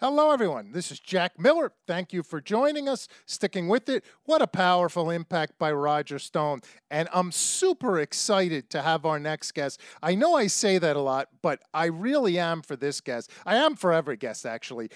Hello, everyone. This is Jack Miller. Thank you for joining us, sticking with it. What a powerful impact by Roger Stone. And I'm super excited to have our next guest. I know I say that a lot, but I really am for this guest. I am for every guest, actually.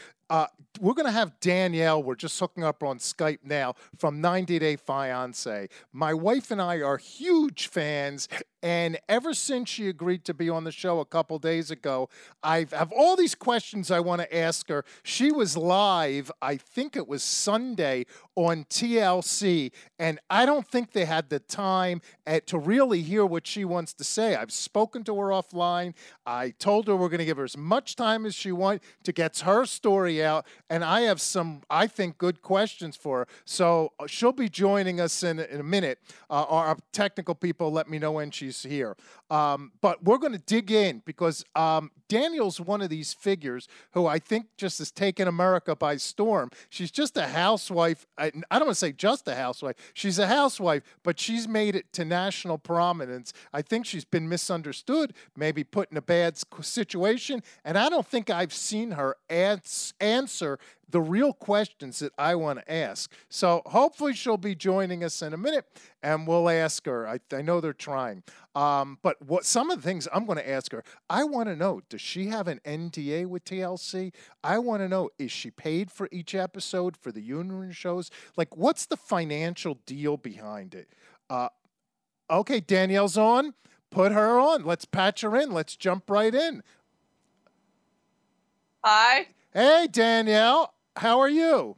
We're going to have Danielle, we're just hooking up on Skype now, from 90 Day Fiance. My wife and I are huge fans, and ever since she agreed to be on the show a couple days ago, I have all these questions I want to ask her. She was live, I think it was Sunday, on TLC, and I don't think they had the time to really hear what she wants to say. I've spoken to her offline. I told her we're going to give her as much time as she wants to get her story out, and I have some, I think, good questions for her. So she'll be joining us in a minute. Our technical people let me know when she's here. But we're going to dig in because Danielle's one of these figures who I think just has taken America by storm. She's just a housewife. I don't want to say just a housewife. She's a housewife, but she's made it to national prominence. I think she's been misunderstood, maybe put in a bad situation, and I don't think I've seen her answer the real questions that I want to ask. So hopefully she'll be joining us in a minute, and we'll ask her. I know they're trying. But what some of the things I'm going to ask her, I want to know, does she have an NDA with TLC? I want to know, is she paid for each episode for the union shows? Like, what's the financial deal behind it? Okay, Danielle's on. Put her on. Let's patch her in. Let's jump right in. Hi. Hey, Danielle, how are you?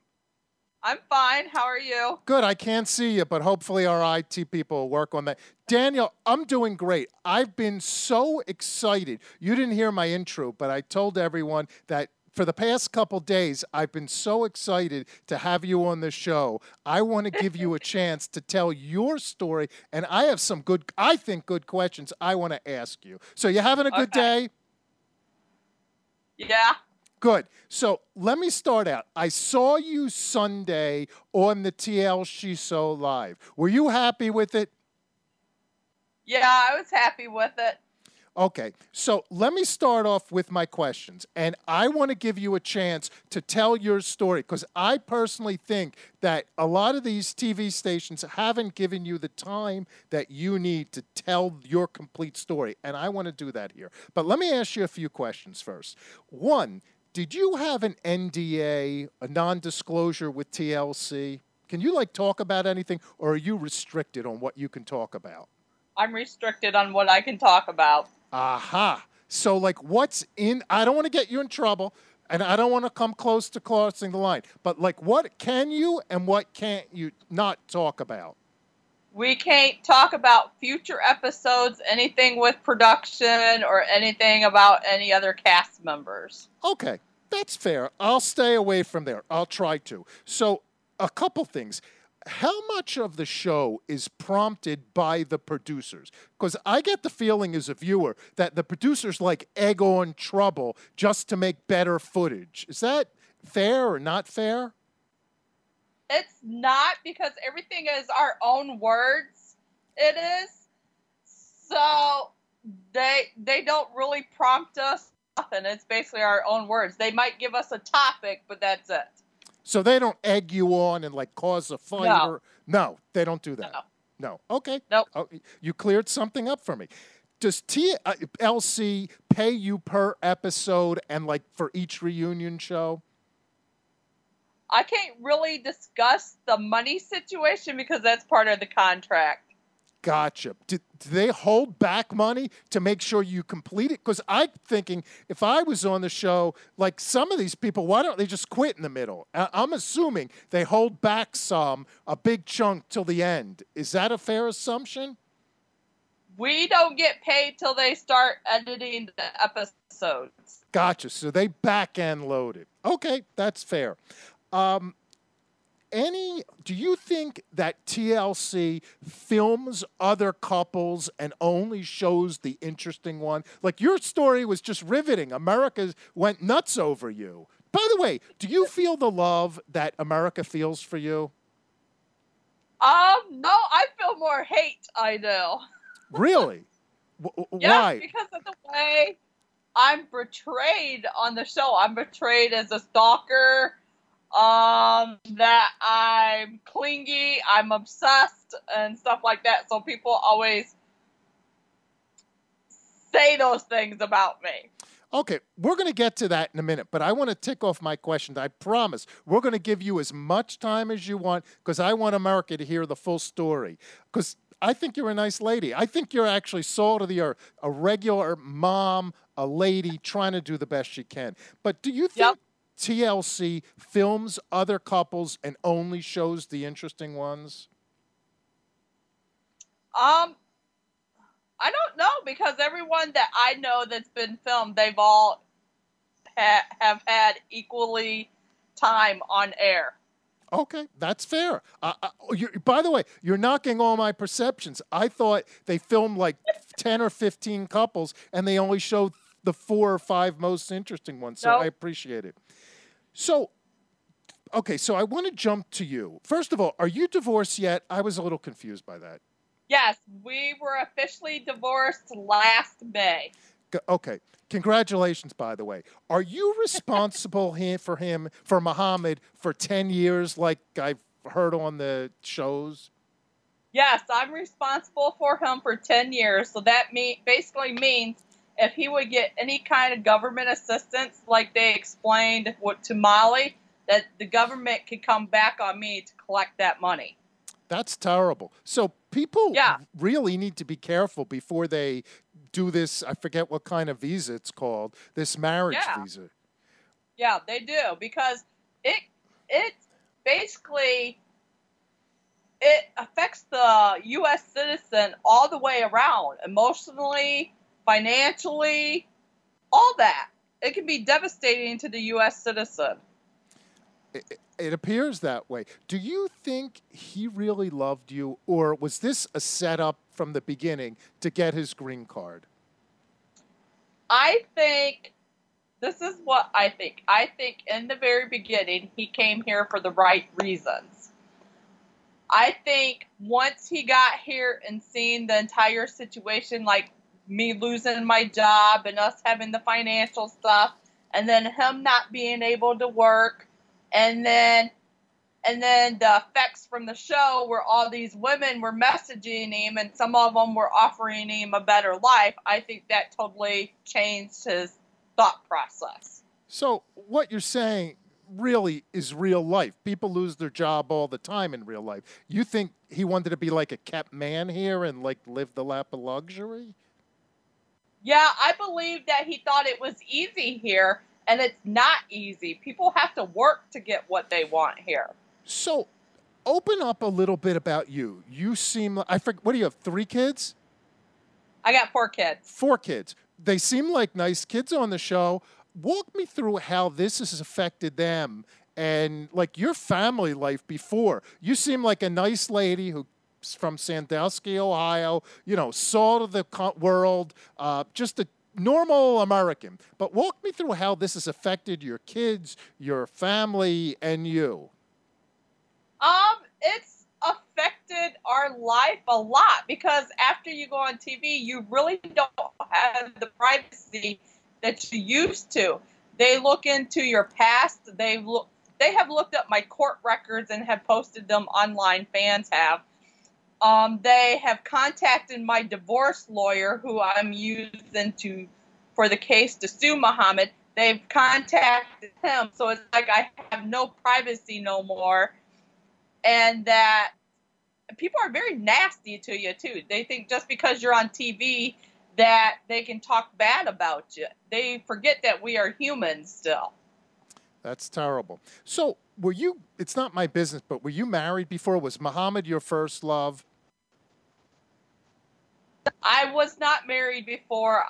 I'm fine. How are you? Good. I can't see you, but hopefully our IT people will work on that. Danielle, I'm doing great. I've been so excited. You didn't hear my intro, but I told everyone that for the past couple days, I've been so excited to have you on the show. I want to give you a chance to tell your story, and I have some good, I think, good questions I want to ask you. So you having a good day? Yeah. Good. So let me start out. I saw you Sunday on the TLC show live. Were you happy with it? Yeah, I was happy with it. Okay. So let me start off with my questions. And I want to give you a chance to tell your story because I personally think that a lot of these TV stations haven't given you the time that you need to tell your complete story. And I want to do that here. But let me ask you a few questions first. One, did you have an NDA, a non-disclosure with TLC? Can you, like, talk about anything, or are you restricted on what you can talk about? I'm restricted on what I can talk about. Aha. So, like, what's in – I don't want to get you in trouble, and I don't want to come close to crossing the line. But, like, what can you and what can't you not talk about? We can't talk about future episodes, anything with production, or anything about any other cast members. Okay, that's fair. I'll stay away from there. I'll try to. So, a couple things. How much of the show is prompted by the producers? Because I get the feeling as a viewer that the producers like egg on trouble just to make better footage. Is that fair or not fair? It's not, because everything is our own words. It is. So they don't really prompt us nothing. It's basically our own words. They might give us a topic, but that's it. So they don't egg you on and, like, cause a fight? No. No, they don't do that. No. Okay. Nope. Oh, you cleared something up for me. Does TLC pay you per episode and, like, for each reunion show? I can't really discuss the money situation because that's part of the contract. Gotcha. Do they hold back money to make sure you complete it? Because I'm thinking if I was on the show, like some of these people, why don't they just quit in the middle? I'm assuming they hold back some, a big chunk till the end. Is that a fair assumption? We don't get paid till they start editing the episodes. Gotcha. So they back end load it. Okay, that's fair. Do you think that TLC films other couples and only shows the interesting one? Like, your story was just riveting. America went nuts over you. By the way, do you feel the love that America feels for you? No, I feel more hate, I know. Really? Why? Yes, because of the way I'm portrayed on the show. I'm portrayed as a stalker, that I'm clingy, I'm obsessed, and stuff like that. So people always say those things about me. Okay, we're going to get to that in a minute, but I want to tick off my questions. I promise we're going to give you as much time as you want because I want America to hear the full story because I think you're a nice lady. I think you're actually salt of the earth, a regular mom, a lady trying to do the best she can. But do you think TLC films other couples and only shows the interesting ones? I don't know, because everyone that I know that's been filmed, they've all have had equally time on air. Okay, that's fair. By the way, you're knocking all my perceptions. I thought they filmed like 10 or 15 couples, and they only showed the 4 or 5 most interesting ones, so I appreciate it. So, okay, so I want to jump to you. First of all, are you divorced yet? I was a little confused by that. Yes, we were officially divorced last May. Okay. Congratulations, by the way. Are you responsible for Muhammad, for 10 years, like I've heard on the shows? Yes, I'm responsible for him for 10 years. So that basically means if he would get any kind of government assistance, like they explained to Molly, that the government could come back on me to collect that money. That's terrible. So people really need to be careful before they do this, I forget what kind of visa it's called, this marriage visa. Yeah, they do, because it basically, it affects the U.S. citizen all the way around, emotionally, financially, all that. It can be devastating to the U.S. citizen. It appears that way. Do you think he really loved you, or was this a setup from the beginning to get his green card? I think, this is what I think. I think in the very beginning, he came here for the right reasons. I think once he got here and seen the entire situation, like me losing my job and us having the financial stuff, and then him not being able to work, And then the effects from the show where all these women were messaging him and some of them were offering him a better life, I think that totally changed his thought process. So what you're saying really is real life. People lose their job all the time in real life. You think he wanted to be like a kept man here and like live the lap of luxury? Yeah, I believe that he thought it was easy here. And it's not easy. People have to work to get what they want here. So, open up a little bit about you. You seem like, what do you have, 3 kids? I got 4 kids. 4 kids. They seem like nice kids on the show. Walk me through how this has affected them and, like, your family life before. You seem like a nice lady who's from Sandusky, Ohio, you know, salt of the world, just a normal American, but walk me through how this has affected your kids, your family, and you. It's affected our life a lot because after you go on TV, you really don't have the privacy that you used to. They look into your past. They have looked up my court records and have posted them online. Fans have. They have contacted my divorce lawyer, who I'm using for the case to sue Muhammad. They've contacted him, so it's like I have no privacy no more. And that people are very nasty to you, too. They think just because you're on TV that they can talk bad about you. They forget that we are humans still. That's terrible. So were you, it's not my business, but were you married before? Was Muhammad your first love? I was not married before.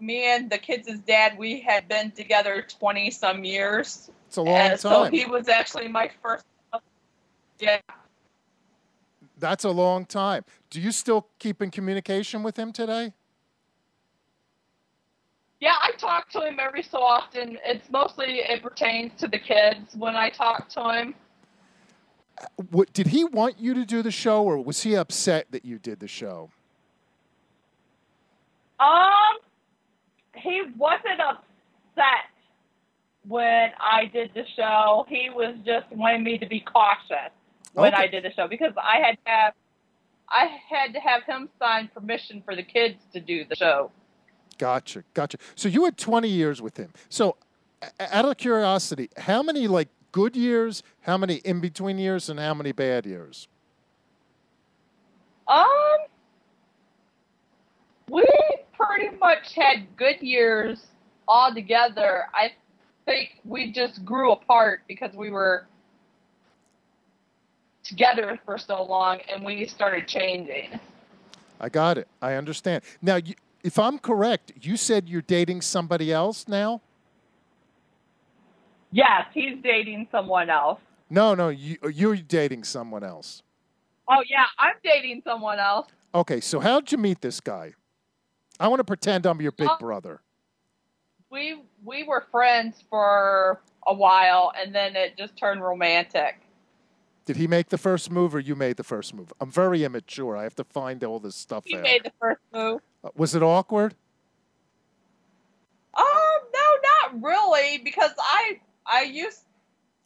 Me and the kids' dad, we had been together 20-some years. It's a long time. So he was actually my first love. Yeah. That's a long time. Do you still keep in communication with him today? Yeah, I talk to him every so often. It pertains to the kids when I talk to him. Did he want you to do the show, or was he upset that you did the show? He he wasn't upset when I did the show. He was just wanting me to be cautious when I did the show, because I had to have him sign permission for the kids to do the show. Gotcha, gotcha. So you had 20 years with him. So out of curiosity, how many like good years, how many in-between years, and how many bad years? We pretty much had good years all together. I think we just grew apart because we were together for so long, and we started changing. I got it. I understand. Now, if I'm correct, you said you're dating somebody else now? Yes, he's dating someone else. No, you're dating someone else. Oh, yeah, I'm dating someone else. Okay, so how'd you meet this guy? I want to pretend I'm your big brother. We were friends for a while, and then it just turned romantic. Did he make the first move, or you made the first move? I'm very immature. I have to find all this stuff out. He made the first move. Was it awkward? No, not really, because I used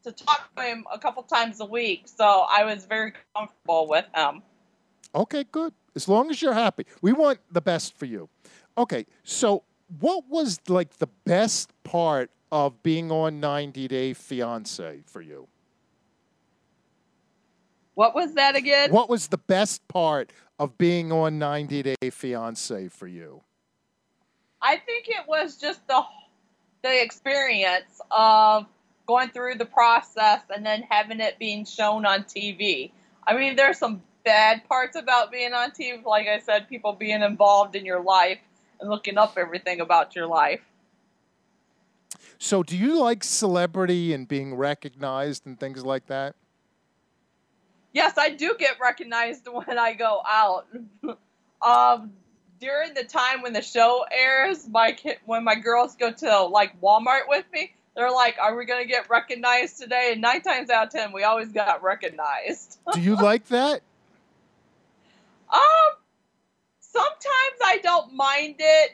to talk to him a couple times a week, so I was very comfortable with him. Okay, good. As long as you're happy. We want the best for you. Okay, so what was, like, the best part of being on 90 Day Fiance for you? What was that again? What was the best part of being on 90 Day Fiance for you? I think it was just the experience of going through the process and then having it being shown on TV. I mean, there's some bad parts about being on TV. Like I said, people being involved in your life and looking up everything about your life. So do you like celebrity and being recognized and things like that? Yes, I do get recognized when I go out. During the time when the show airs, when my girls go to like Walmart with me, they're like, "Are we going to get recognized today?" And 9 times out of 10, we always got recognized. Do you like that? Sometimes I don't mind it.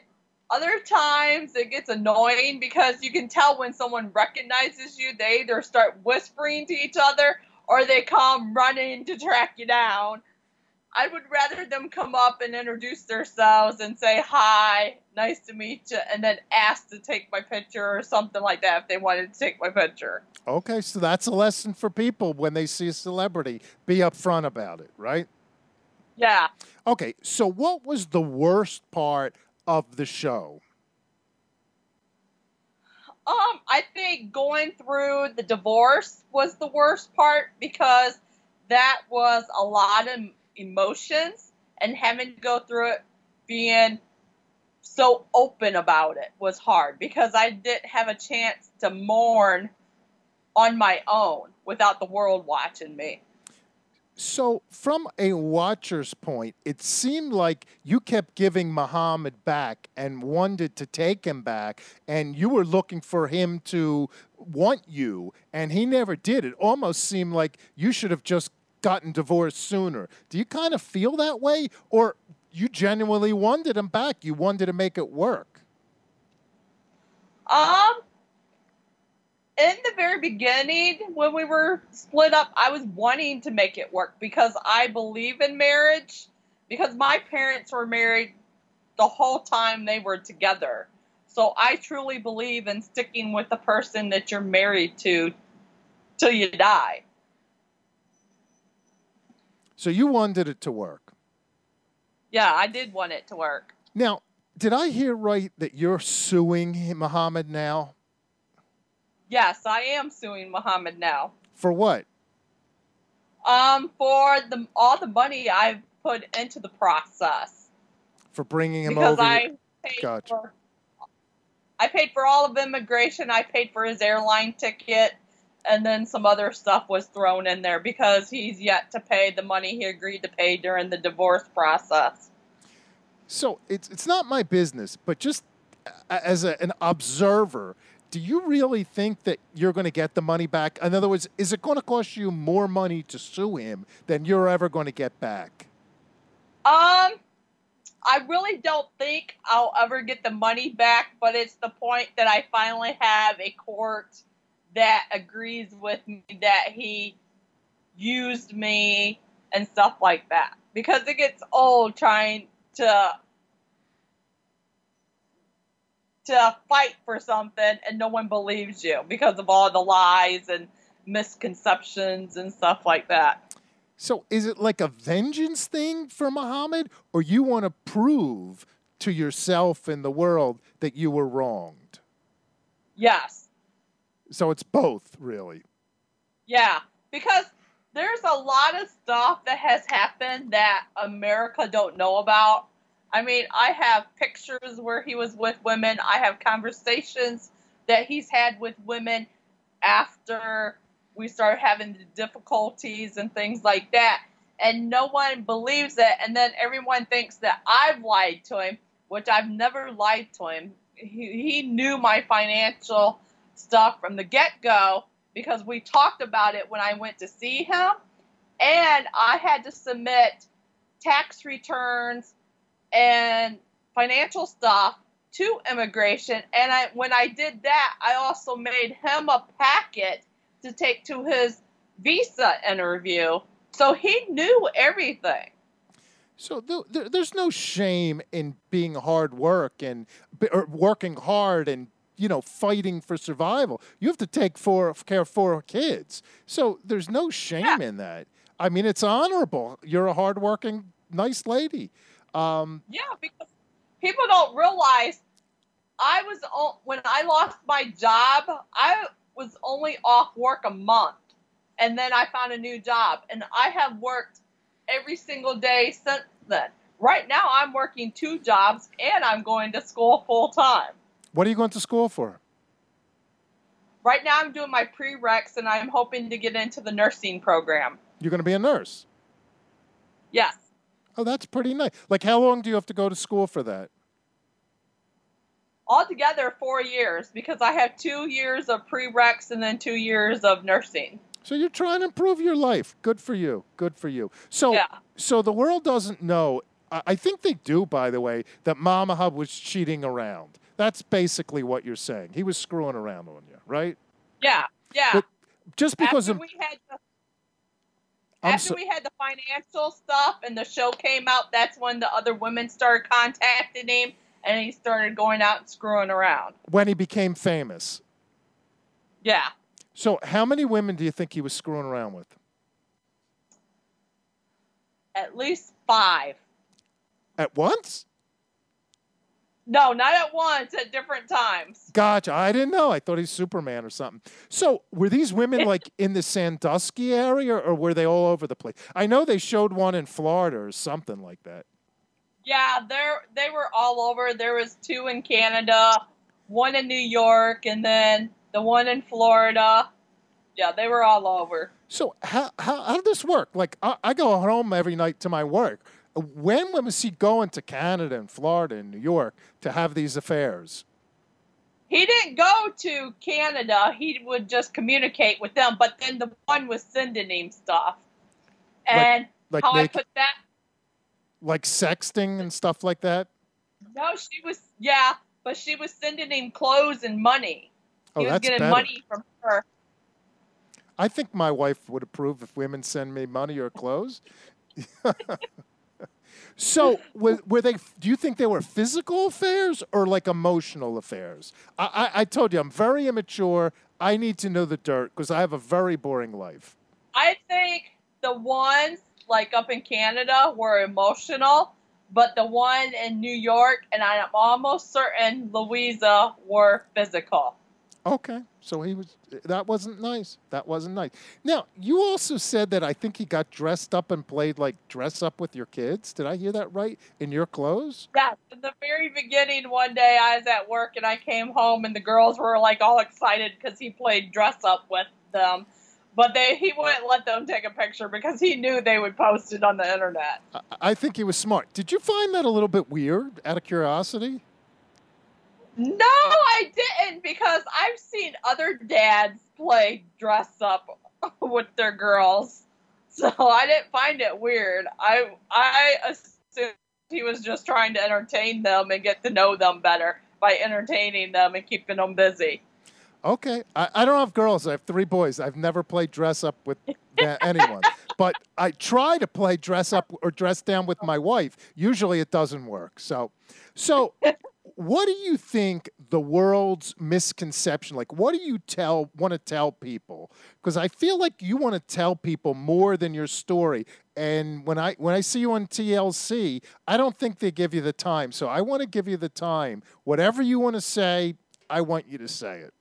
Other times it gets annoying because you can tell when someone recognizes you, they either start whispering to each other, or they come running to track you down. I would rather them come up and introduce themselves and say, "Hi, nice to meet you," and then ask to take my picture or something like that if they wanted to take my picture. Okay, so that's a lesson for people when they see a celebrity. Be upfront about it, right? Yeah. Okay, so what was the worst part of the show? I think going through the divorce was the worst part, because that was a lot of emotions, and having to go through it being so open about it was hard, because I didn't have a chance to mourn on my own without the world watching me. So from a watcher's point, it seemed like you kept giving Muhammad back and wanted to take him back, and you were looking for him to want you, and he never did. It almost seemed like you should have just gotten divorced sooner. Do you kind of feel that way, or you genuinely wanted him back? You wanted to make it work? In the very beginning, when we were split up, I was wanting to make it work because I believe in marriage, because my parents were married the whole time they were together. So I truly believe in sticking with the person that you're married to till you die. So you wanted it to work? Yeah, I did want it to work. Now, did I hear right that you're suing Muhammad now? Yes, I am suing Muhammad now. For what? For all the money I've put into the process. For bringing him over? Because I paid for all of immigration. I paid for his airline ticket, and then some other stuff was thrown in there because he's yet to pay the money he agreed to pay during the divorce process. So it's not my business, but just as an observer, do you really think that you're going to get the money back? In other words, is it going to cost you more money to sue him than you're ever going to get back? I really don't think I'll ever get the money back, but it's the point that I finally have a court that agrees with me that he used me and stuff like that. Because it gets old trying to fight for something and no one believes you because of all the lies and misconceptions and stuff like that. So is it like a vengeance thing for Muhammad, or you want to prove to yourself and the world that you were wronged? Yes. So it's both, really. Yeah, because there's a lot of stuff that has happened that America don't know about. I mean, I have pictures where he was with women. I have conversations that he's had with women after we start having the difficulties and things like that. And no one believes it. And then everyone thinks that I've lied to him, which I've never lied to him. He knew my financial stuff from the get-go because we talked about it when I went to see him. And I had to submit tax returns and financial stuff to immigration. And when I did that, I also made him a packet to take to his visa interview. So he knew everything. So there's no shame in being hard work and or working hard and, you know, fighting for survival. You have to take care of four kids. So there's no shame in that. I mean, it's honorable. You're a hardworking, nice lady. Yeah, because people don't realize when I lost my job, I was only off work a month, and then I found a new job, and I have worked every single day since then. Right now, I'm working two jobs, and I'm going to school full time. What are you going to school for? Right now, I'm doing my prereqs, and I'm hoping to get into the nursing program. You're going to be a nurse? Yes. Oh, that's pretty nice. Like, how long do you have to go to school for that? Altogether, 4 years, because I have 2 years of prereqs and then 2 years of nursing. So you're trying to improve your life. Good for you. Good for you. So, So the world doesn't know. I think they do, by the way, that Muhammad was cheating around. That's basically what you're saying. He was screwing around on you, right? Yeah, yeah. But just because we had the financial stuff and the show came out, that's when the other women started contacting him, and he started going out and screwing around. When he became famous. Yeah. So how many women do you think he was screwing around with? At least 5. At once? No, not at once, at different times. Gotcha. I didn't know. I thought he's Superman or something. So were these women like in the Sandusky area, or were they all over the place? I know they showed one in Florida or something like that. Yeah, they were all over. There was 2 in Canada, 1 in New York, and then the 1 in Florida. Yeah, they were all over. So how did this work? Like, I go home every night to my work. When was he going to Canada and Florida and New York to have these affairs? He didn't go to Canada. He would just communicate with them, but then the one was sending him stuff. And how I put that... Like sexting and stuff like that? No, but she was sending him clothes and money. He was getting money from her. I think my wife would approve if women send me money or clothes. So, were they? Do you think they were physical affairs or like emotional affairs? I told you, I'm very immature. I need to know the dirt because I have a very boring life. I think the ones like up in Canada were emotional, but the one in New York, and I'm almost certain Louisa, were physical. Okay, so that wasn't nice. That wasn't nice. Now, you also said that I think he got dressed up and played like dress up with your kids. Did I hear that right? In your clothes? Yes. In the very beginning, one day I was at work and I came home and the girls were like all excited because he played dress up with them. But he wouldn't let them take a picture because he knew they would post it on the internet. I think he was smart. Did you find that a little bit weird, out of curiosity? No, I didn't, because I've seen other dads play dress up with their girls. So I didn't find it weird. I assumed He was just trying to entertain them and get to know them better by entertaining them and keeping them busy. Okay. I don't have girls. I have three boys. I've never played dress up with anyone. But I try to play dress up or dress down with my wife. Usually it doesn't work. So what do you think the world's misconception, like what do you want to tell people? Because I feel like you want to tell people more than your story. And when I see you on TLC, I don't think they give you the time. So I want to give you the time. Whatever you want to say, I want you to say it.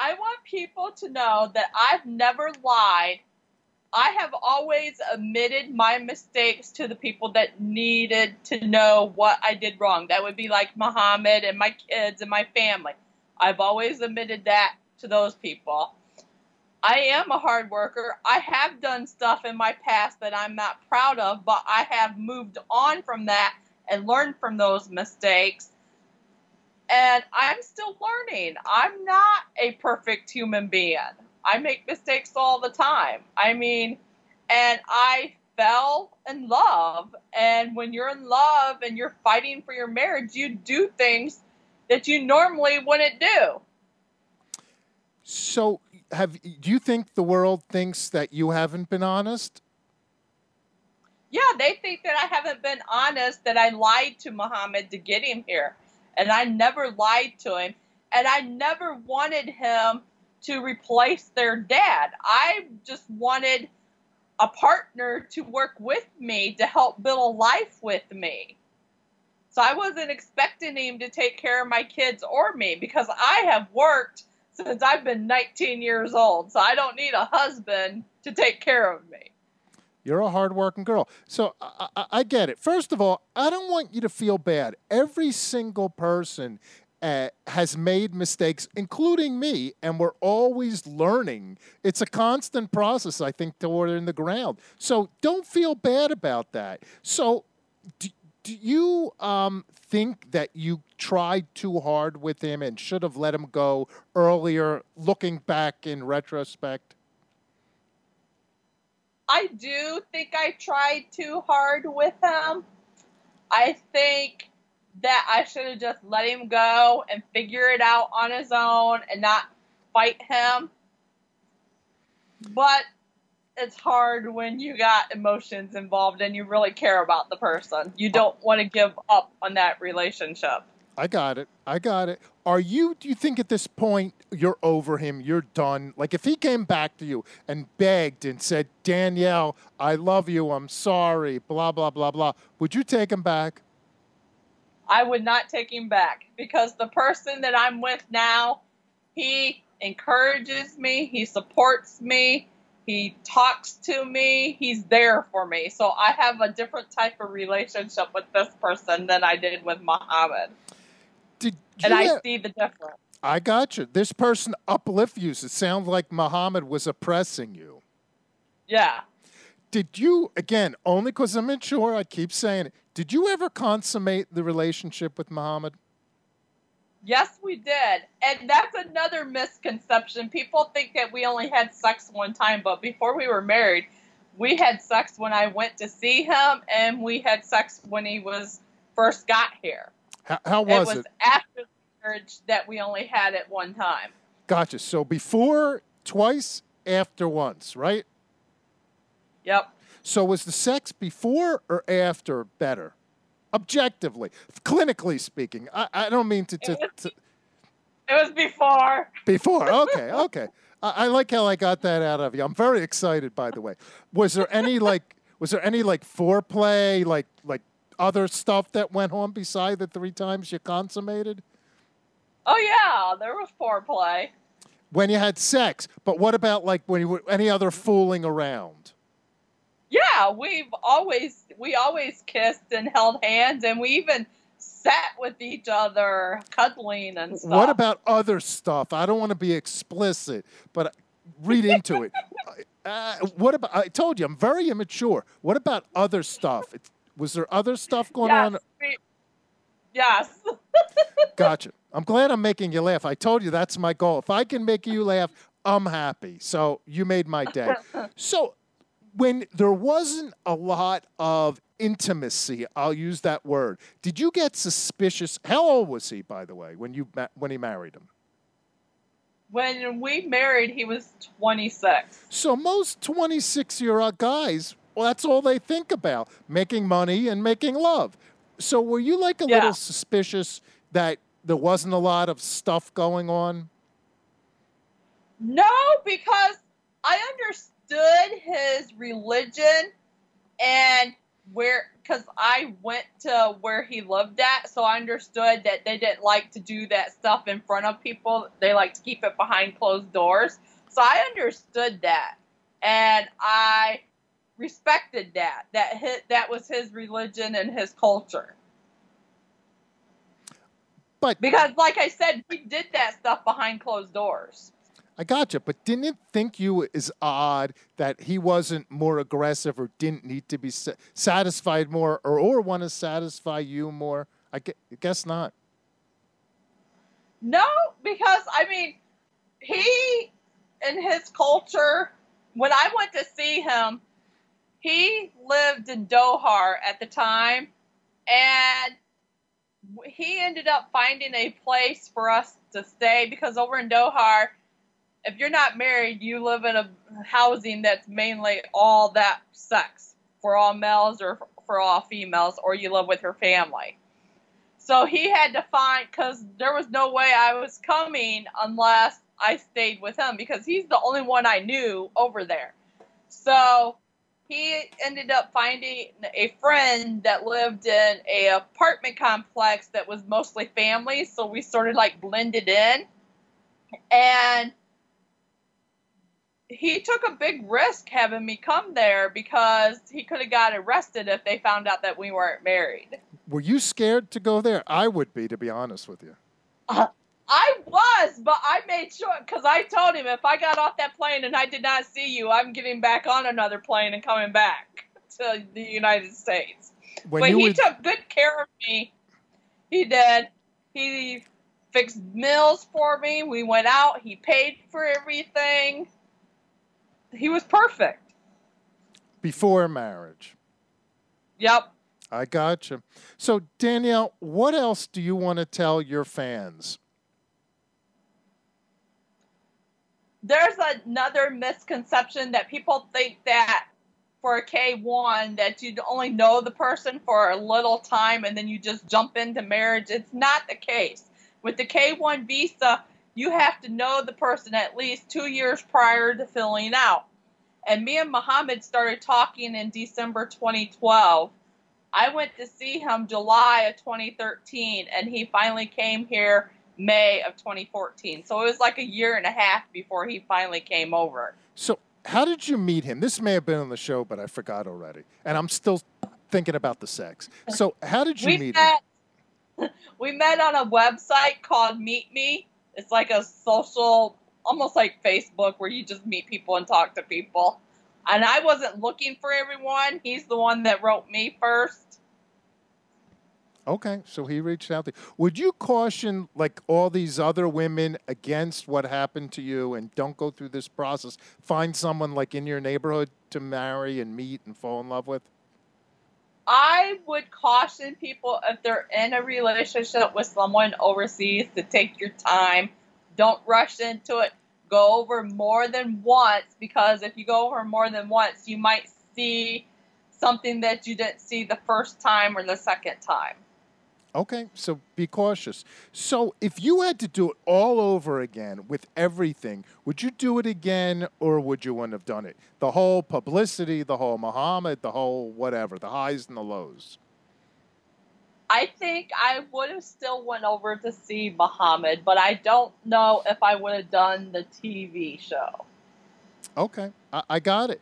I want people to know that I've never lied. I have always admitted my mistakes to the people that needed to know what I did wrong. That would be like Muhammad and my kids and my family. I've always admitted that to those people. I am a hard worker. I have done stuff in my past that I'm not proud of, but I have moved on from that and learned from those mistakes. And I'm still learning. I'm not a perfect human being. I make mistakes all the time. I mean, and I fell in love. And when you're in love and you're fighting for your marriage, you do things that you normally wouldn't do. So do you think the world thinks that you haven't been honest? Yeah, they think that I haven't been honest, that I lied to Muhammad to get him here. And I never lied to him, and I never wanted him to replace their dad. I just wanted a partner to work with me, to help build a life with me. So I wasn't expecting him to take care of my kids or me, because I have worked since I've been 19 years old, so I don't need a husband to take care of me. You're a hardworking girl. So I get it. First of all, I don't want you to feel bad. Every single person has made mistakes, including me, and we're always learning. It's a constant process, I think, till we're in the ground. So don't feel bad about that. So do you think that you tried too hard with him and should have let him go earlier, looking back in retrospect? I do think I tried too hard with him. I think that I should have just let him go and figure it out on his own and not fight him. But it's hard when you got emotions involved and you really care about the person. You don't want to give up on that relationship. I got it. Do you think at this point you're over him, you're done? Like if he came back to you and begged and said, Danielle, I love you, I'm sorry, blah, blah, blah, blah, would you take him back? I would not take him back, because the person that I'm with now, he encourages me, he supports me, he talks to me, he's there for me. So I have a different type of relationship with this person than I did with Muhammad. I see the difference. I got you. This person uplifts you. It sounds like Muhammad was oppressing you. Yeah. Did you, again, only because I'm immature, I keep saying it, did you ever consummate the relationship with Muhammad? Yes, we did. And that's another misconception. People think that we only had sex one time, but before we were married, we had sex when I went to see him, and we had sex when he was first got here. How was it? It was after marriage that we only had it one time. Gotcha. So before twice, after once, right? Yep. So was the sex before or after better? Objectively, clinically speaking. I don't mean to... It was before. Before. Okay. I like how I got that out of you. I'm very excited, by the way. Was there any foreplay, like other stuff that went on beside the three times you consummated? Oh, yeah, there was foreplay. When you had sex, but what about when you were any other fooling around? Yeah, we always kissed and held hands, and we even sat with each other, cuddling and stuff. What about other stuff? I don't want to be explicit, but read into it. What about? I told you I'm very immature. What about other stuff? Was there other stuff going on? Yes. Gotcha. I'm glad I'm making you laugh. I told you that's my goal. If I can make you laugh, I'm happy. So you made my day. So when there wasn't a lot of intimacy, I'll use that word, did you get suspicious? How old was he, by the way, when he married him? When we married, he was 26. So most 26-year-old guys, well, that's all they think about, making money and making love. So were you like a little suspicious that there wasn't a lot of stuff going on? No, because I understood his religion and where, because I went to where he lived at, so I understood that they didn't like to do that stuff in front of people. They like to keep it behind closed doors. So I understood that, and I respected that. That was his religion and his culture. But because, like I said, we did that stuff behind closed doors. I gotcha, but didn't it think you is odd that he wasn't more aggressive or didn't need to be satisfied more or want to satisfy you more? I guess not. No, because, I mean, he, in his culture, when I went to see him, he lived in Doha at the time, and he ended up finding a place for us to stay because over in Doha, if you're not married, you live in a housing that's mainly all that sex for all males or for all females, or you live with your family. So he had to find, because there was no way I was coming unless I stayed with him, because he's the only one I knew over there. So he ended up finding a friend that lived in an apartment complex that was mostly family, so we sort of like blended in. And he took a big risk having me come there because he could have got arrested if they found out that we weren't married. Were you scared to go there? I would be, to be honest with you. I was, but I made sure, because I told him if I got off that plane and I did not see you, I'm getting back on another plane and coming back to the United States. But he took good care of me. He did. He fixed meals for me. We went out. He paid for everything. He was perfect. Before marriage. Yep. I gotcha. So, Danielle, what else do you want to tell your fans? There's another misconception that people think that for a K-1 that you only know the person for a little time and then you just jump into marriage. It's not the case. With the K-1 visa, you have to know the person at least 2 years prior to filling out. And me and Muhammad started talking in December 2012. I went to see him July of 2013, and he finally came here May of 2014. So it was like a year and a half before he finally came over. So how did you meet him? This may have been on the show, but I forgot already. And I'm still thinking about the sex. So how did you meet him? We met on a website called Meet Me. It's like a social, almost like Facebook, where you just meet people and talk to people. And I wasn't looking for everyone. He's the one that wrote me first. Okay, so he reached out to you. Would you caution, like, all these other women against what happened to you and don't go through this process? Find someone, like, in your neighborhood to marry and meet and fall in love with? I would caution people if they're in a relationship with someone overseas to take your time. Don't rush into it. Go over more than once, because if you go over more than once, you might see something that you didn't see the first time or the second time. Okay, so be cautious. So if you had to do it all over again with everything, would you do it again, or would you wouldn't have done it? The whole publicity, the whole Muhammad, the whole whatever, the highs and the lows. I think I would have still went over to see Muhammad, but I don't know if I would have done the TV show. Okay, I got it.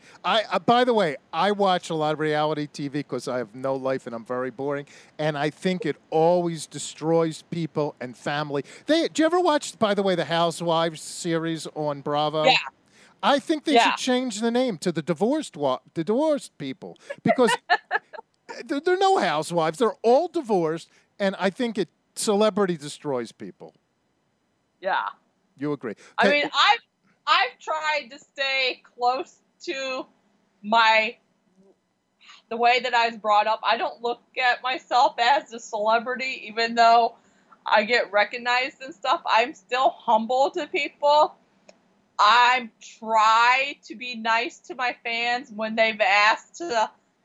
By the way, I watch a lot of reality TV because I have no life and I'm very boring. And I think it always destroys people and family. Do you ever watch, by the way, the Housewives series on Bravo? Yeah. I think they should change the name to the divorced people, because there are no housewives. They're all divorced, and I think celebrity destroys people. Yeah. You agree. I mean, I've tried to stay close to the way that I was brought up, I don't look at myself as a celebrity, even though I get recognized and stuff. I'm still humble to people. I try to be nice to my fans when they've asked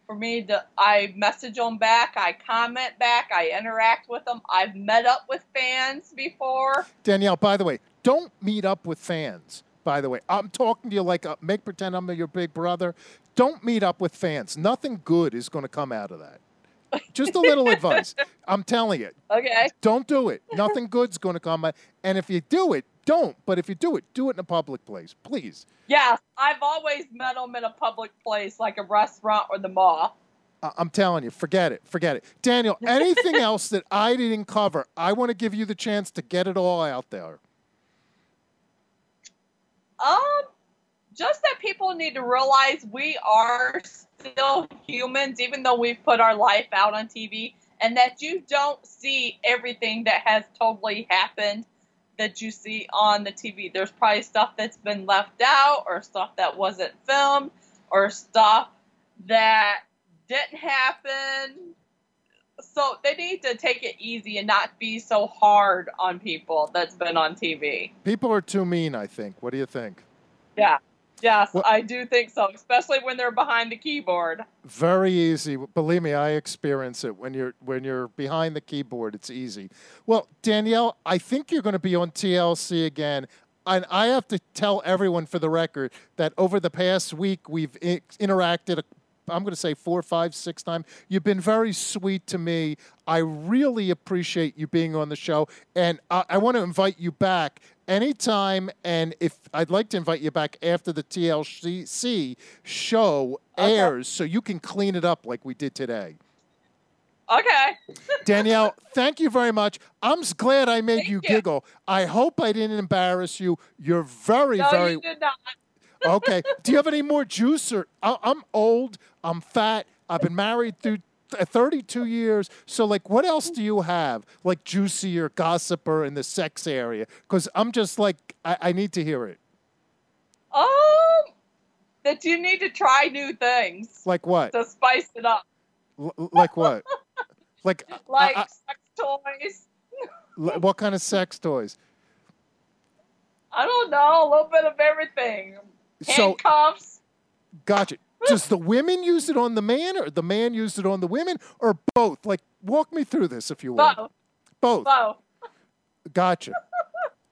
for me to. I message them back. I comment back. I interact with them. I've met up with fans before. Danielle, by the way, don't meet up with fans. By the way, I'm talking to you like pretend I'm your big brother. Don't meet up with fans. Nothing good is going to come out of that. Just a little advice. I'm telling you. Okay. Don't do it. Nothing good's going to come out. And if you do it, don't. But if you do it in a public place, please. Yes, I've always met them in a public place, like a restaurant or the mall. I'm telling you, forget it. Forget it. Danielle, anything else that I didn't cover? I want to give you the chance to get it all out there. Just that people need to realize we are still humans, even though we've put our life out on TV, and that you don't see everything that has totally happened that you see on the TV. There's probably stuff that's been left out, or stuff that wasn't filmed, or stuff that didn't happen. So they need to take it easy and not be so hard on people that's been on TV. People are too mean, I think. What do you think? Yeah. Yes, well, I do think so, especially when they're behind the keyboard. Very easy. Believe me, I experience it. When you're behind the keyboard, it's easy. Well, Danielle, I think you're going to be on TLC again. And I have to tell everyone for the record that over the past week, we've interacted, I'm going to say 4, 5, 6 times. You've been very sweet to me. I really appreciate you being on the show. And I want to invite you back anytime, and if I'd like to invite you back after the TLC show airs, so you can clean it up like we did today. Okay. Danielle, thank you very much. I'm glad I made you giggle. I hope I didn't embarrass you. You're very. No, you did not. Okay. Do you have any more juice? Or I'm old. I'm fat. I've been married through 32 years. So, like, what else do you have, like, juicy or gossip or in the sex area? Because I'm just like, I need to hear it. That you need to try new things. Like what? To spice it up. Like what? Like sex toys. What kind of sex toys? I don't know. A little bit of everything. Handcuffs. Gotcha. Does the women use it on the man, or the man use it on the women, or both? Like, walk me through this, if you will. Both. Gotcha.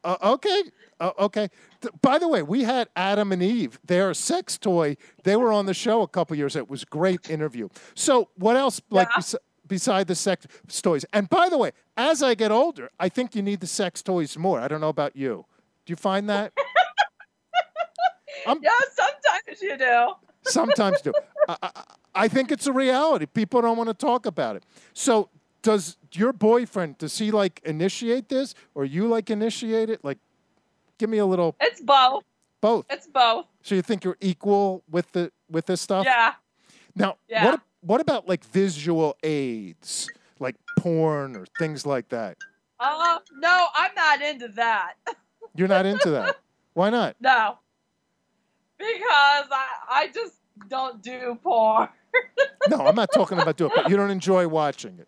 Okay. By the way, we had Adam and Eve, their sex toy. They were on the show a couple years. It was a great interview. So what else, beside the sex toys? And by the way, as I get older, I think you need the sex toys more. I don't know about you. Do you find that? Yeah, sometimes you do. Sometimes do. I think it's a reality. People don't want to talk about it. So does your boyfriend, does he like initiate this, or you like initiate it? Like, give me a little. It's both. Both. It's both. So you think you're equal with the this stuff? Yeah. Now, what about like visual aids, like porn or things like that? No, I'm not into that. You're not into that. Why not? No. Because I just don't do porn. No, I'm not talking about doing it, but you don't enjoy watching it.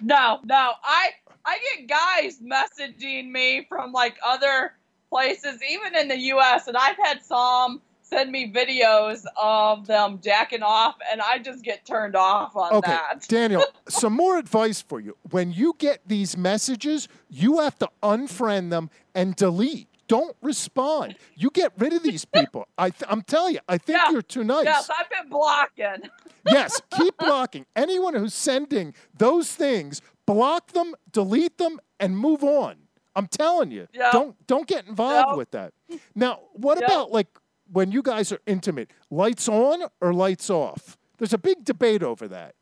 No. I get guys messaging me from, like, other places, even in the U.S., and I've had some send me videos of them jacking off, and I just get turned off on that. Okay, Danielle, some more advice for you. When you get these messages, you have to unfriend them and delete. Don't respond. You get rid of these people. I'm telling you, I think you're too nice. Yes, I've been blocking. Yes, keep blocking. Anyone who's sending those things, block them, delete them, and move on. I'm telling you. Yep. Don't get involved with that. Now, what about like when you guys are intimate? Lights on or lights off? There's a big debate over that.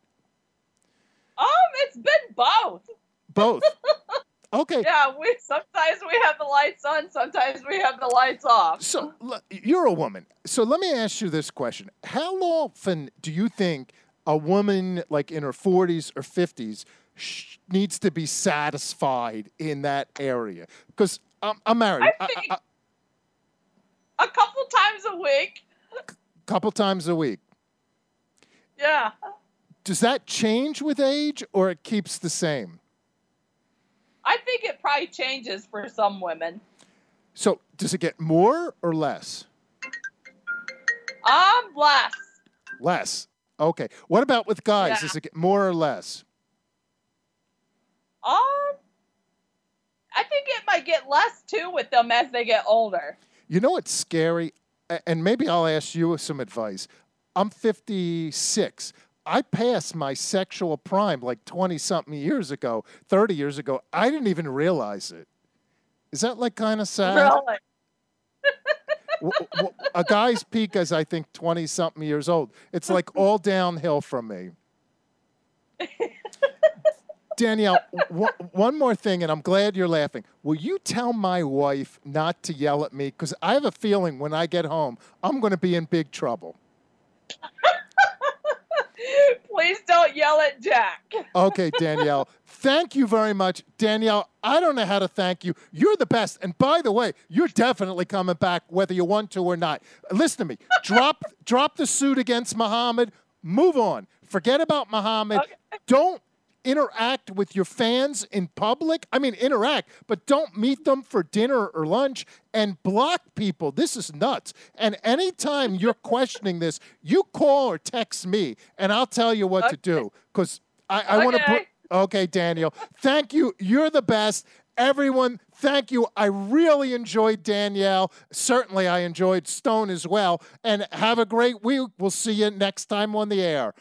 It's been both. Both. Okay. Yeah, sometimes we have the lights on, sometimes we have the lights off. So, you're a woman. So, let me ask you this question. How often do you think a woman, like in her 40s or 50s, needs to be satisfied in that area? Because I'm married. I think a couple times a week. couple times a week. Yeah. Does that change with age, or it keeps the same? I think it probably changes for some women. So does it get more or less? Less. Less. Okay. What about with guys? Yeah. Does it get more or less? I think it might get less, too, with them as they get older. You know what's scary? And maybe I'll ask you some advice. I'm 56. I passed my sexual prime like 20-something years ago, 30 years ago. I didn't even realize it. Is that like kind of sad? Really? A guy's peak is, I think, 20-something years old. It's like all downhill from me. Danielle, one more thing, and I'm glad you're laughing. Will you tell my wife not to yell at me? Because I have a feeling when I get home, I'm going to be in big trouble. Please don't yell at Jack. Okay, Danielle. Thank you very much. Danielle, I don't know how to thank you. You're the best. And by the way, you're definitely coming back whether you want to or not. Listen to me. Drop the suit against Muhammad. Move on. Forget about Muhammad. Okay. Don't interact with your fans in public. I mean, interact, but don't meet them for dinner or lunch, and block people. This is nuts. And anytime you're questioning this, you call or text me, and I'll tell you what to do. Because I want to... Okay, Danielle. Thank you. You're the best. Everyone, thank you. I really enjoyed Danielle. Certainly, I enjoyed Stone as well. And have a great week. We'll see you next time on the air.